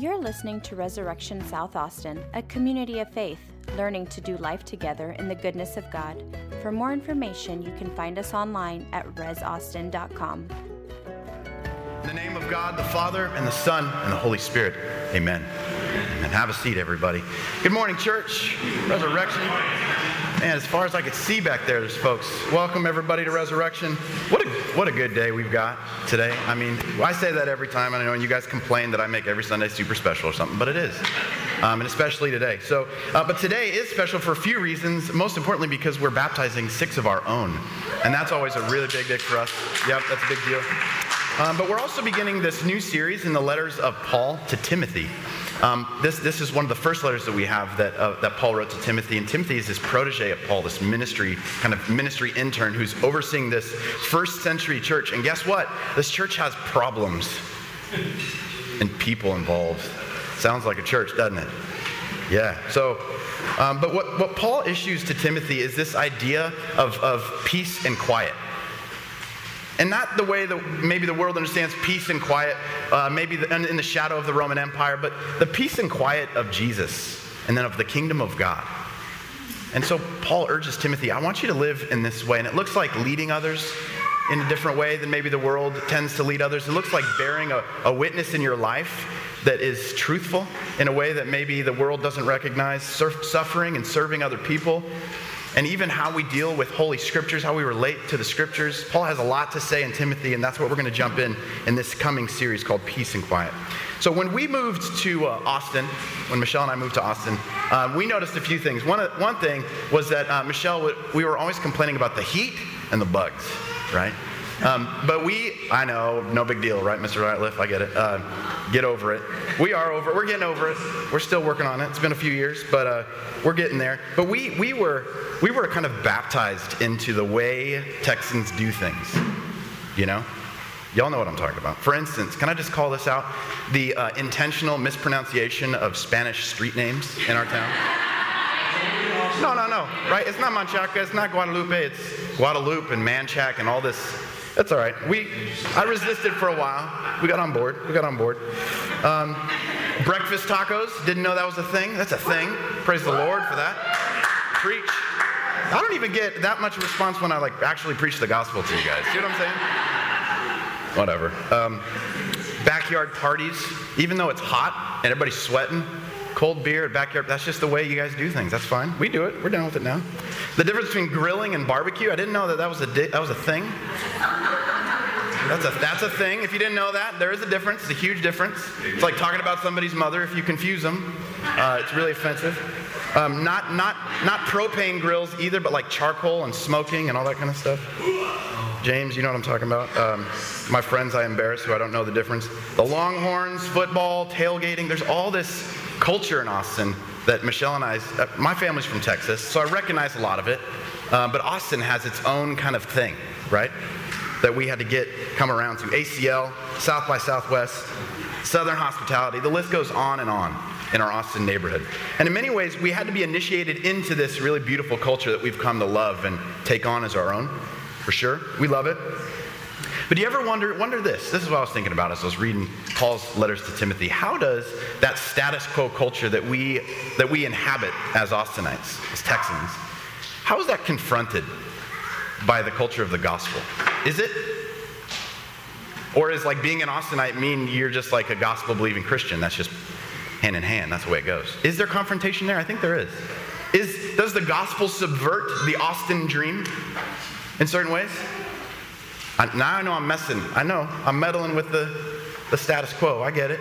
You're listening to Resurrection South Austin, a community of faith, learning to do life together in the goodness of God. For more information, you can find us online at resaustin.com. In the name of God, the Father, and the Son, and the Holy Spirit, amen. And have a seat, everybody. Good morning, church. Resurrection. Man, as far as I could see back there, there's folks. Welcome, everybody, to Resurrection. What a good day we've got today. I mean, I say that every time. I know you guys complain that I make every Sunday super special or something, but it is. And especially today. So, but today is special for a few reasons. Most importantly, because we're baptizing 6 of our own. And that's always a really big for us. Yep, that's a big deal. But we're also beginning this new series in the letters of Paul to Timothy. This is one of the first letters that we have that Paul wrote to Timothy, and Timothy is his protege of Paul, this ministry intern who's overseeing this first century church. And guess what? This church has problems and people involved. Sounds like a church, doesn't it? Yeah. So, but what Paul issues to Timothy is this idea of peace and quiet. And not the way that maybe the world understands peace and quiet, maybe in the shadow of the Roman Empire, but the peace and quiet of Jesus and then of the kingdom of God. And so Paul urges Timothy, I want you to live in this way. And it looks like leading others in a different way than maybe the world tends to lead others. It looks like bearing a witness in your life that is truthful in a way that maybe the world doesn't recognize, suffering and serving other people. And even how we deal with Holy Scriptures, how we relate to the Scriptures. Paul has a lot to say in Timothy, and that's what we're going to jump in this coming series called Peace and Quiet. So when we moved to Austin, when Michelle and I moved to Austin, we noticed a few things. One thing was that Michelle, we were always complaining about the heat and the bugs, right? But I know, no big deal, right, Mr. Ratliff? I get it. Get over it. We are over it. We're getting over it. We're still working on it. It's been a few years, but we're getting there. But we were kind of baptized into the way Texans do things, you know? Y'all know what I'm talking about. For instance, can I just call this out? The intentional mispronunciation of Spanish street names in our town. No, right? It's not Manchaca, it's not Guadalupe, it's Guadalupe and Manchaca and all this. That's all right. I resisted for a while. We got on board. Breakfast tacos, didn't know that was a thing. That's a thing. Praise the Lord for that. Preach. I don't even get that much response when I actually preach the gospel to you guys. See what I'm saying? Whatever. Backyard parties, even though it's hot and everybody's sweating. Cold beer at backyard, that's just the way you guys do things. That's fine. We do it. We're down with it now. The difference between grilling and barbecue, I didn't know that was a thing. That's a thing. If you didn't know that, there is a difference. It's a huge difference. It's like talking about somebody's mother if you confuse them. It's really offensive. Not propane grills either, but like charcoal and smoking and all that kind of stuff. James, you know what I'm talking about. My friends I embarrass who I don't know the difference. The Longhorns, football, tailgating. There's all this culture in Austin that Michelle and I, my family's from Texas, so I recognize a lot of it. But Austin has its own kind of thing, right? That we had to come around to. ACL, South by Southwest, Southern hospitality. The list goes on in our Austin neighborhood. And in many ways, we had to be initiated into this really beautiful culture that we've come to love and take on as our own, for sure. We love it. But do you ever wonder this? This is what I was thinking about as I was reading Paul's letters to Timothy. How does that status quo culture that we inhabit as Austinites, as Texans, how is that confronted by the culture of the gospel? Is it? Or is being an Austinite mean you're just a gospel-believing Christian? That's just hand in hand. That's the way it goes. Is there confrontation there? I think there is. Does the gospel subvert the Austin dream in certain ways? Now I know I'm messing. I know I'm meddling with the status quo. I get it.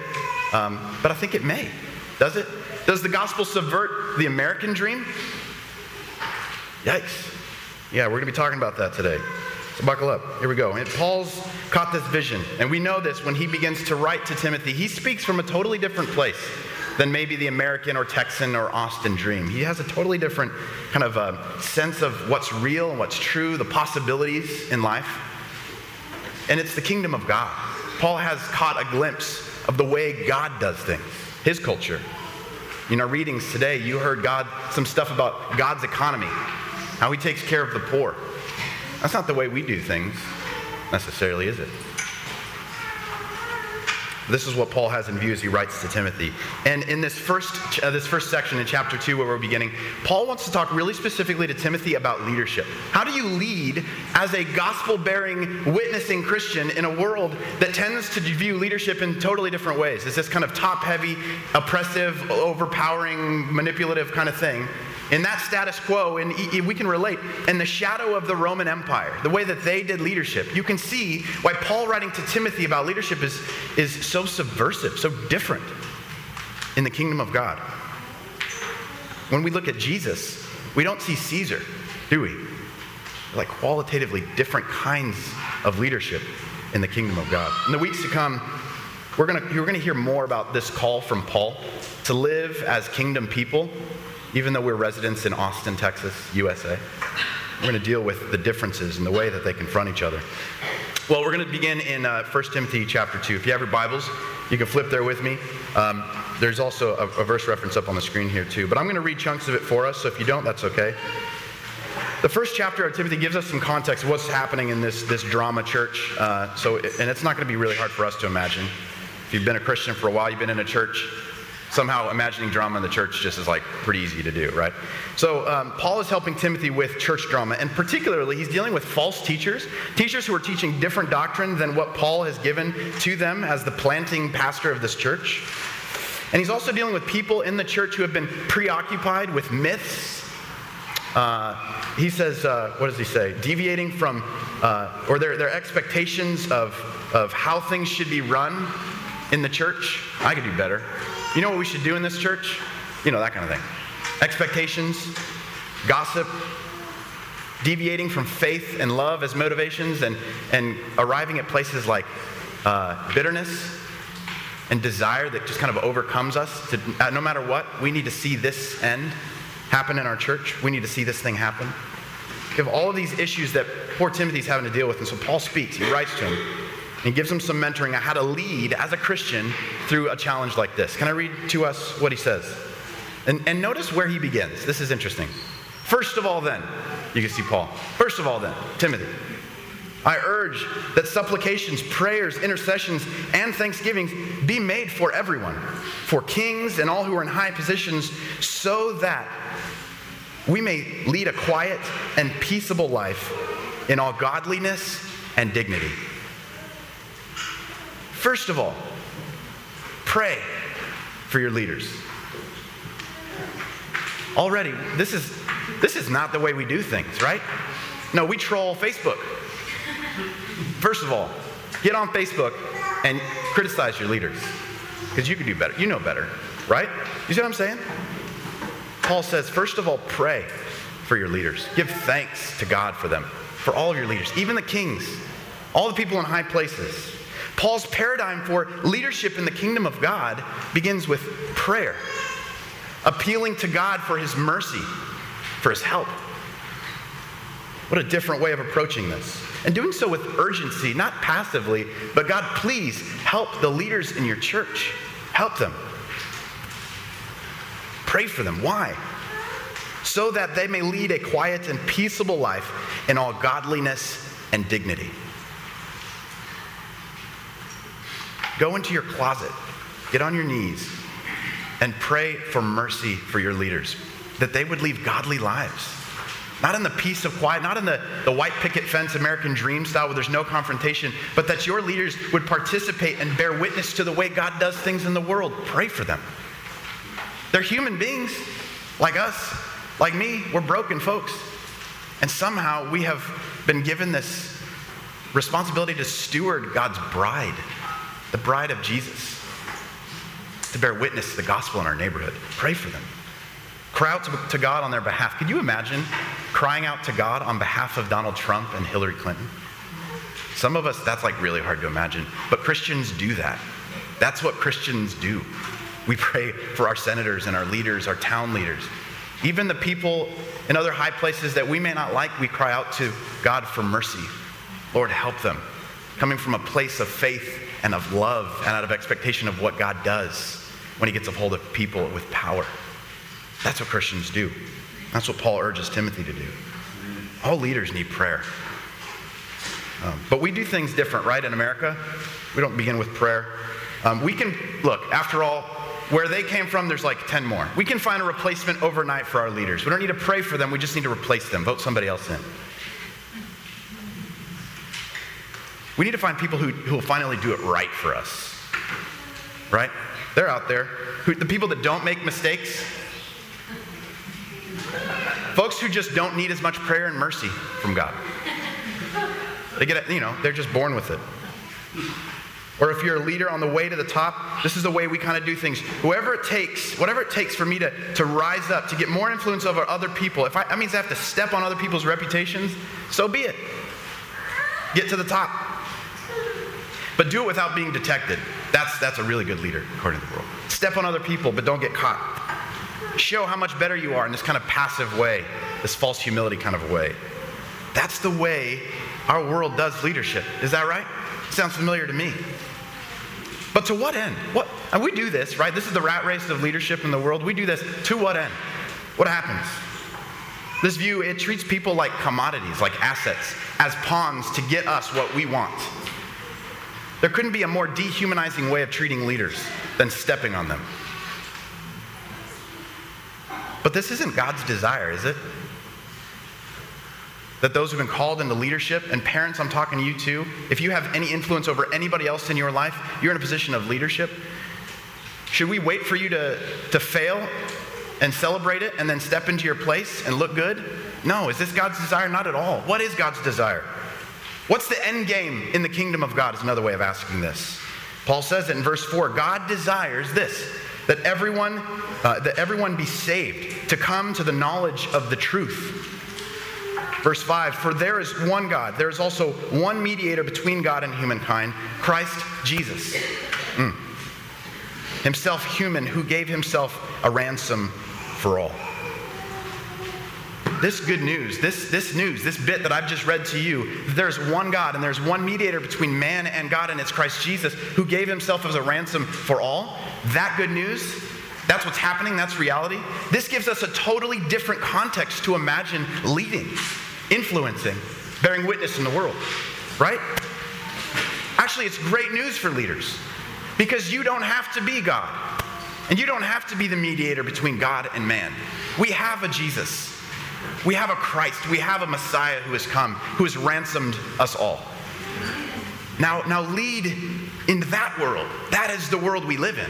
But I think it may. Does it? Does the gospel subvert the American dream? Yikes. Yeah, we're going to be talking about that today. So buckle up. Here we go. And Paul's caught this vision. And we know this when he begins to write to Timothy. He speaks from a totally different place than maybe the American or Texan or Austin dream. He has a totally different kind of sense of what's real and what's true, the possibilities in life. And it's the kingdom of God. Paul has caught a glimpse of the way God does things, his culture. In our readings today, you heard some stuff about God's economy, how he takes care of the poor. That's not the way we do things necessarily, is it? This is what Paul has in view as he writes to Timothy. And in this first section in chapter 2 where we're beginning, Paul wants to talk really specifically to Timothy about leadership. How do you lead as a gospel-bearing, witnessing Christian in a world that tends to view leadership in totally different ways? It's this kind of top-heavy, oppressive, overpowering, manipulative kind of thing. In that status quo, and we can relate, in the shadow of the Roman Empire, the way that they did leadership, you can see why Paul writing to Timothy about leadership is so subversive, so different in the kingdom of God. When we look at Jesus, we don't see Caesar, do we? Like qualitatively different kinds of leadership in the kingdom of God. In the weeks to come, you're going to hear more about this call from Paul to live as kingdom people, even though we're residents in Austin, Texas, USA. We're going to deal with the differences and the way that they confront each other. Well, we're going to begin in 1 Timothy chapter 2. If you have your Bibles, you can flip there with me. There's also a verse reference up on the screen here too, but I'm going to read chunks of it for us, so if you don't, that's okay. The first chapter of Timothy gives us some context of what's happening in this drama church, and it's not going to be really hard for us to imagine. If you've been a Christian for a while, you've been in a church, somehow imagining drama in the church just is like pretty easy to do, right? So Paul is helping Timothy with church drama, and particularly he's dealing with false teachers who are teaching different doctrine than what Paul has given to them as the planting pastor of this church. And he's also dealing with people in the church who have been preoccupied with myths. He says, what does he say? Deviating from, or their expectations of how things should be run in the church. I could do better. You know what we should do in this church? You know, that kind of thing. Expectations, gossip, deviating from faith and love as motivations, and arriving at places like bitterness and desire that just kind of overcomes us. No matter what, we need to see this end happen in our church. We need to see this thing happen. We have all of these issues that poor Timothy's having to deal with, and so Paul speaks. He writes to him. And gives him some mentoring on how to lead as a Christian through a challenge like this. Can I read to us what he says? And notice where he begins. This is interesting. First of all then, you can see Paul. First of all then, Timothy, I urge that supplications, prayers, intercessions, and thanksgivings be made for everyone, for kings and all who are in high positions, so that we may lead a quiet and peaceable life in all godliness and dignity. First of all, pray for your leaders. Already, this is not the way we do things, right? No, we troll Facebook. First of all, get on Facebook and criticize your leaders because you can do better. You know better, right? You see what I'm saying? Paul says, first of all, pray for your leaders. Give thanks to God for them, for all of your leaders, even the kings, all the people in high places. Paul's paradigm for leadership in the kingdom of God begins with prayer, appealing to God for his mercy, for his help. What a different way of approaching this. And doing so with urgency, not passively, but God, please help the leaders in your church. Help them. Pray for them. Why? So that they may lead a quiet and peaceable life in all godliness and dignity. Go into your closet, get on your knees, and pray for mercy for your leaders, that they would lead godly lives. Not in the peace of quiet, not in the white picket fence American dream style where there's no confrontation, but that your leaders would participate and bear witness to the way God does things in the world. Pray for them. They're human beings, like us, like me. We're broken folks. And somehow we have been given this responsibility to steward God's bride, the bride of Jesus, to bear witness to the gospel in our neighborhood. Pray for them. Cry out to God on their behalf. Could you imagine crying out to God on behalf of Donald Trump and Hillary Clinton? Some of us, that's like really hard to imagine, but Christians do that. That's what Christians do. We pray for our senators and our leaders, our town leaders. Even the people in other high places that we may not like, we cry out to God for mercy. Lord, help them. Coming from a place of faith and of love and out of expectation of what God does when he gets a hold of people with power. That's what Christians do. That's what Paul urges Timothy to do. All leaders need prayer. But we do things different, right, in America? We don't begin with prayer. We can, look, after all, where they came from, there's like 10 more. We can find a replacement overnight for our leaders. We don't need to pray for them. We just need to replace them. Vote somebody else in. We need to find people who will finally do it right for us, right? They're out there. The people that don't make mistakes. Folks who just don't need as much prayer and mercy from God. They get, you know, they're just born with it. Or if you're a leader on the way to the top, this is the way we kind of do things. Whoever it takes, whatever it takes for me to rise up, to get more influence over other people. If that means I have to step on other people's reputations, so be it. Get to the top. But do it without being detected. That's a really good leader, according to the world. Step on other people, but don't get caught. Show how much better you are in this kind of passive way, this false humility kind of way. That's the way our world does leadership. Is that right? Sounds familiar to me. But to what end? And we do this, right? This is the rat race of leadership in the world. We do this. To what end? What happens? This view, it treats people like commodities, like assets, as pawns to get us what we want. There couldn't be a more dehumanizing way of treating leaders than stepping on them. But this isn't God's desire, is it? That those who've been called into leadership, and parents, I'm talking to you too, if you have any influence over anybody else in your life, you're in a position of leadership. Should we wait for you to fail and celebrate it and then step into your place and look good? No, is this God's desire? Not at all. What is God's desire? What's the end game in the kingdom of God is another way of asking this. Paul says it in verse 4, God desires this, that everyone be saved, to come to the knowledge of the truth. Verse 5, for there is one God, there is also one mediator between God and humankind, Christ Jesus, himself human, who gave himself a ransom for all. This good news, this bit that I've just read to you, there's one God and there's one mediator between man and God, and it's Christ Jesus, who gave himself as a ransom for all. That good news, that's what's happening, that's reality. This gives us a totally different context to imagine leading, influencing, bearing witness in the world, right? Actually, it's great news for leaders, because you don't have to be God, and you don't have to be the mediator between God and man. We have a Jesus, we have a Christ, we have a Messiah who has come, who has ransomed us all. Now lead into that world. That is the world we live in.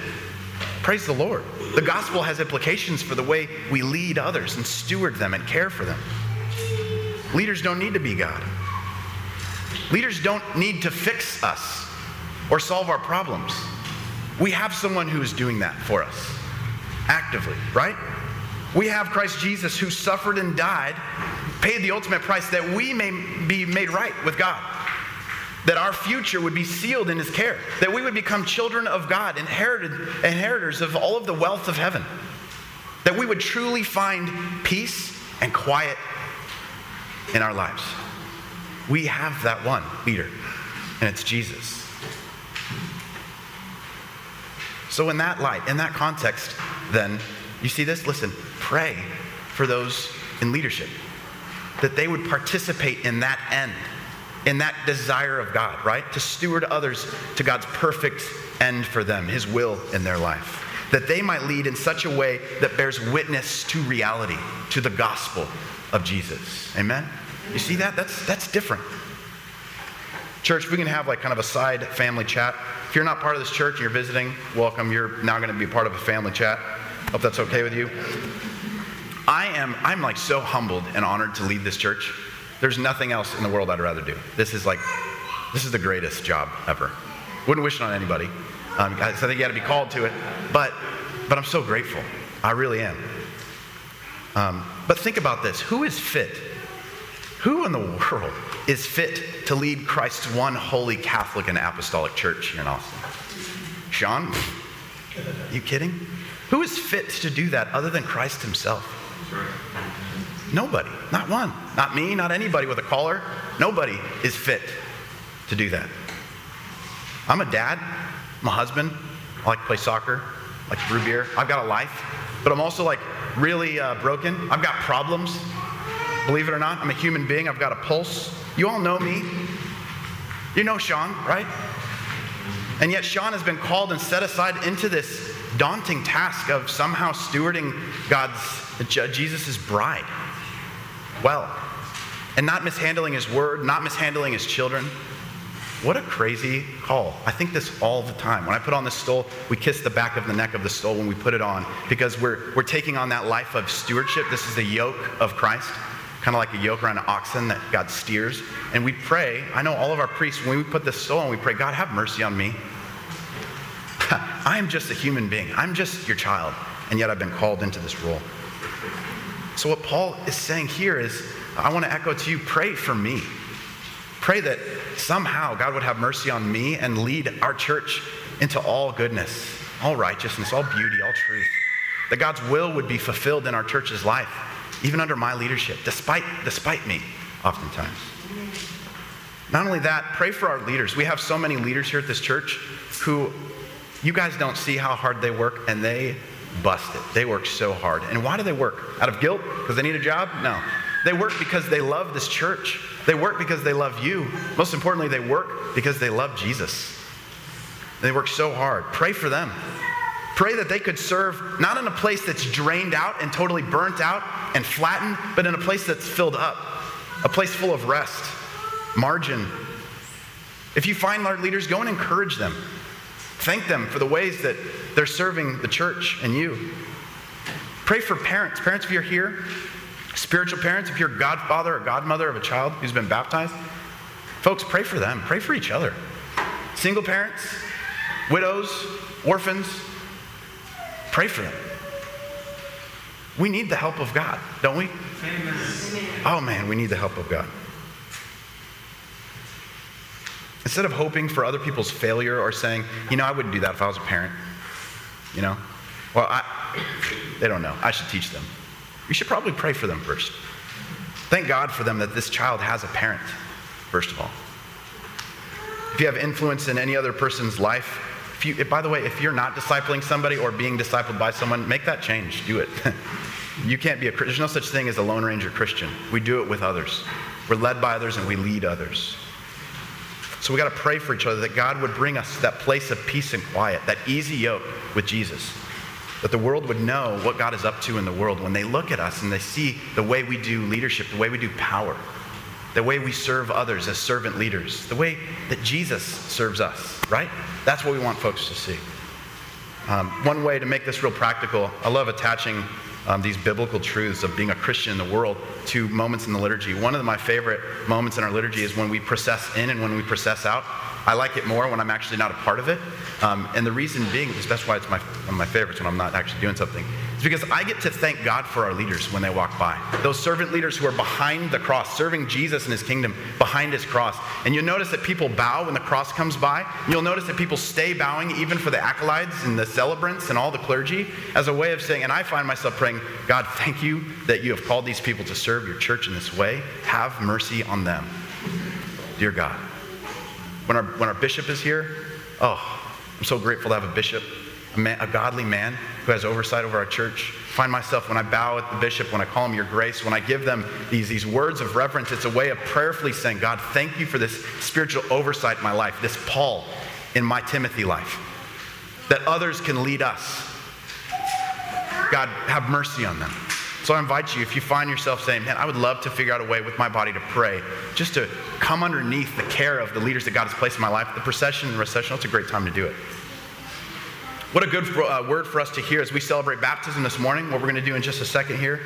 Praise the Lord. The gospel has implications for the way we lead others and steward them and care for them. Leaders don't need to be God. Leaders don't need to fix us or solve our problems. We have someone who is doing that for us actively, right? We have Christ Jesus, who suffered and died, paid the ultimate price that we may be made right with God, that our future would be sealed in his care, that we would become children of God, inheritors of all of the wealth of heaven, that we would truly find peace and quiet in our lives. We have that one leader, and it's Jesus. So in that light, in that context, then, you see this? Listen, pray for those in leadership, that they would participate in that end, in that desire of God, right? To steward others to God's perfect end for them, his will in their life. That they might lead in such a way that bears witness to reality, to the gospel of Jesus. Amen? You see that? That's different. Church, we can have like kind of a side family chat. If you're not part of this church and you're visiting, welcome. You're now going to be part of a family chat. Hope that's okay with you. I'm like so humbled and honored to lead this church. There's nothing else in the world I'd rather do. This is the greatest job ever. Wouldn't wish it on anybody. I think you got to be called to it. But I'm so grateful. I really am. But think about this. Who is fit? Who in the world is fit to lead Christ's one holy Catholic and Apostolic Church here in Austin? Sean? You kidding? Who is fit to do that other than Christ himself? Nobody, not one, not me, not anybody with a collar. Nobody is fit to do that. I'm a dad, I'm a husband. I like to play soccer, I like to brew beer. I've got a life, but I'm also like really broken. I've got problems, believe it or not. I'm a human being, I've got a pulse. You all know me. You know Sean, right? And yet Sean has been called and set aside into this daunting task of somehow stewarding Jesus' bride well, and not mishandling his word, not mishandling his children. What a crazy call. I think this all the time. When I put on the stole, we kiss the back of the neck of the stole when we put it on, because we're taking on that life of stewardship. This is the yoke of Christ, kind of like a yoke around an oxen that God steers. And we pray, I know all of our priests, when we put the stole on, we pray, God, have mercy on me. I am just a human being. I'm just your child. And yet I've been called into this role. So what Paul is saying here is, I want to echo to you, pray for me. Pray that somehow God would have mercy on me and lead our church into all goodness, all righteousness, all beauty, all truth. That God's will would be fulfilled in our church's life, even under my leadership, despite me, oftentimes. Not only that, pray for our leaders. We have so many leaders here at this church who, you guys don't see how hard they work, and they bust it. They work so hard. And why do they work? Out of guilt? Because they need a job? No. They work because they love this church. They work because they love you. Most importantly, they work because they love Jesus. They work so hard. Pray for them. Pray that they could serve not in a place that's drained out and totally burnt out and flattened, but in a place that's filled up, a place full of rest, margin. If you find our leaders, go and encourage them. Thank them for the ways that they're serving the church and you. Pray for parents. Parents, if you're here, spiritual parents, if you're godfather or godmother of a child who's been baptized, folks, pray for them. Pray for each other. Single parents, widows, orphans, pray for them. We need the help of God, don't we? Amen. Oh man, we need the help of God. Instead of hoping for other people's failure or saying, you know, I wouldn't do that if I was a parent, you know? Well, they don't know. I should teach them. You should probably pray for them first. Thank God for them that this child has a parent, first of all. If you have influence in any other person's life, by the way, if you're not discipling somebody or being discipled by someone, make that change. Do it. You can't be a Christian. There's no such thing as a Lone Ranger Christian. We do it with others. We're led by others and we lead others. So we got to pray for each other that God would bring us that place of peace and quiet, that easy yoke with Jesus, that the world would know what God is up to in the world when they look at us and they see the way we do leadership, the way we do power, the way we serve others as servant leaders, the way that Jesus serves us, right? That's what we want folks to see. One way to make this real practical, I love attaching these biblical truths of being a Christian in the world to moments in the liturgy. One of my favorite moments in our liturgy is when we process in and when we process out. I like it more when I'm actually not a part of it. And the reason being, is that's why it's one of my favorites when I'm not actually doing something. It's because I get to thank God for our leaders when they walk by. Those servant leaders who are behind the cross, serving Jesus and his kingdom behind his cross. And you'll notice that people bow when the cross comes by. You'll notice that people stay bowing even for the acolytes and the celebrants and all the clergy as a way of saying, and I find myself praying, God, thank you that you have called these people to serve your church in this way. Have mercy on them. Dear God. When our bishop is here, I'm so grateful to have a bishop, a godly man who has oversight over our church. I find myself when I bow at the bishop, when I call him your grace, when I give them these words of reverence, it's a way of prayerfully saying, God, thank you for this spiritual oversight in my life, this Paul in my Timothy life, that others can lead us. God, have mercy on them. So I invite you, if you find yourself saying, man, I would love to figure out a way with my body to pray, just to come underneath the care of the leaders that God has placed in my life, the procession and recessional, it's a great time to do it. What a good word for us to hear as we celebrate baptism this morning, what we're going to do in just a second here.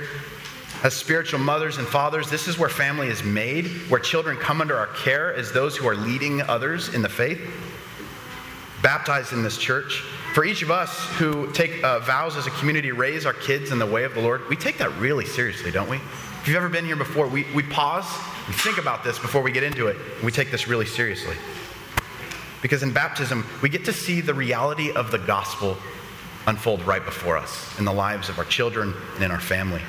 As spiritual mothers and fathers, this is where family is made, where children come under our care as those who are leading others in the faith, baptized in this church. For each of us who take vows as a community, raise our kids in the way of the Lord, we take that really seriously, don't we? If you've ever been here before, we pause and think about this before we get into it. We take this really seriously. Because in baptism, we get to see the reality of the gospel unfold right before us in the lives of our children and in our family.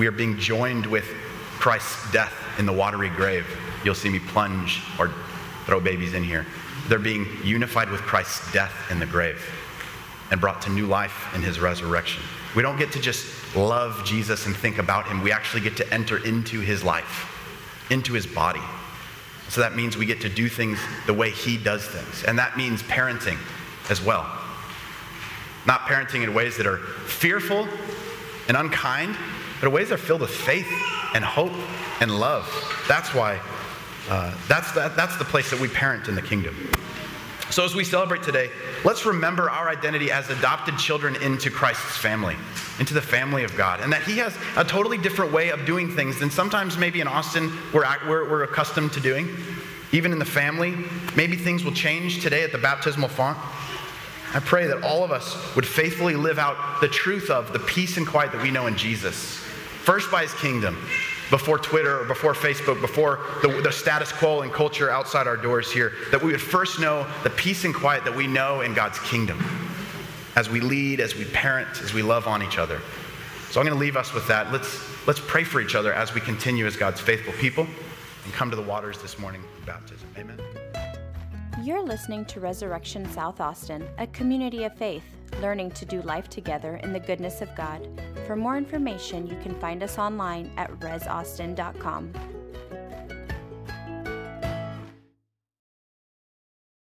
We are being joined with Christ's death in the watery grave. You'll see me plunge or throw babies in here. They're being unified with Christ's death in the grave and brought to new life in his resurrection. We don't get to just love Jesus and think about him. We actually get to enter into his life, into his body. So that means we get to do things the way he does things. And that means parenting as well. Not parenting in ways that are fearful and unkind, but in ways that are filled with faith and hope and love. That's why, that's the place that we parent in the kingdom. So as we celebrate today, let's remember our identity as adopted children into Christ's family, into the family of God, and that he has a totally different way of doing things than sometimes maybe in Austin we're accustomed to doing. Even in the family, maybe things will change today at the baptismal font. I pray that all of us would faithfully live out the truth of the peace and quiet that we know in Jesus. First by his kingdom, before Twitter or before Facebook, before the status quo and culture outside our doors here, that we would first know the peace and quiet that we know in God's kingdom as we lead, as we parent, as we love on each other. So I'm going to leave us with that. Let's pray for each other as we continue as God's faithful people and come to the waters this morning for baptism. Amen. You're listening to Resurrection South Austin, a community of faith, learning to do life together in the goodness of God. For more information, you can find us online at resaustin.com.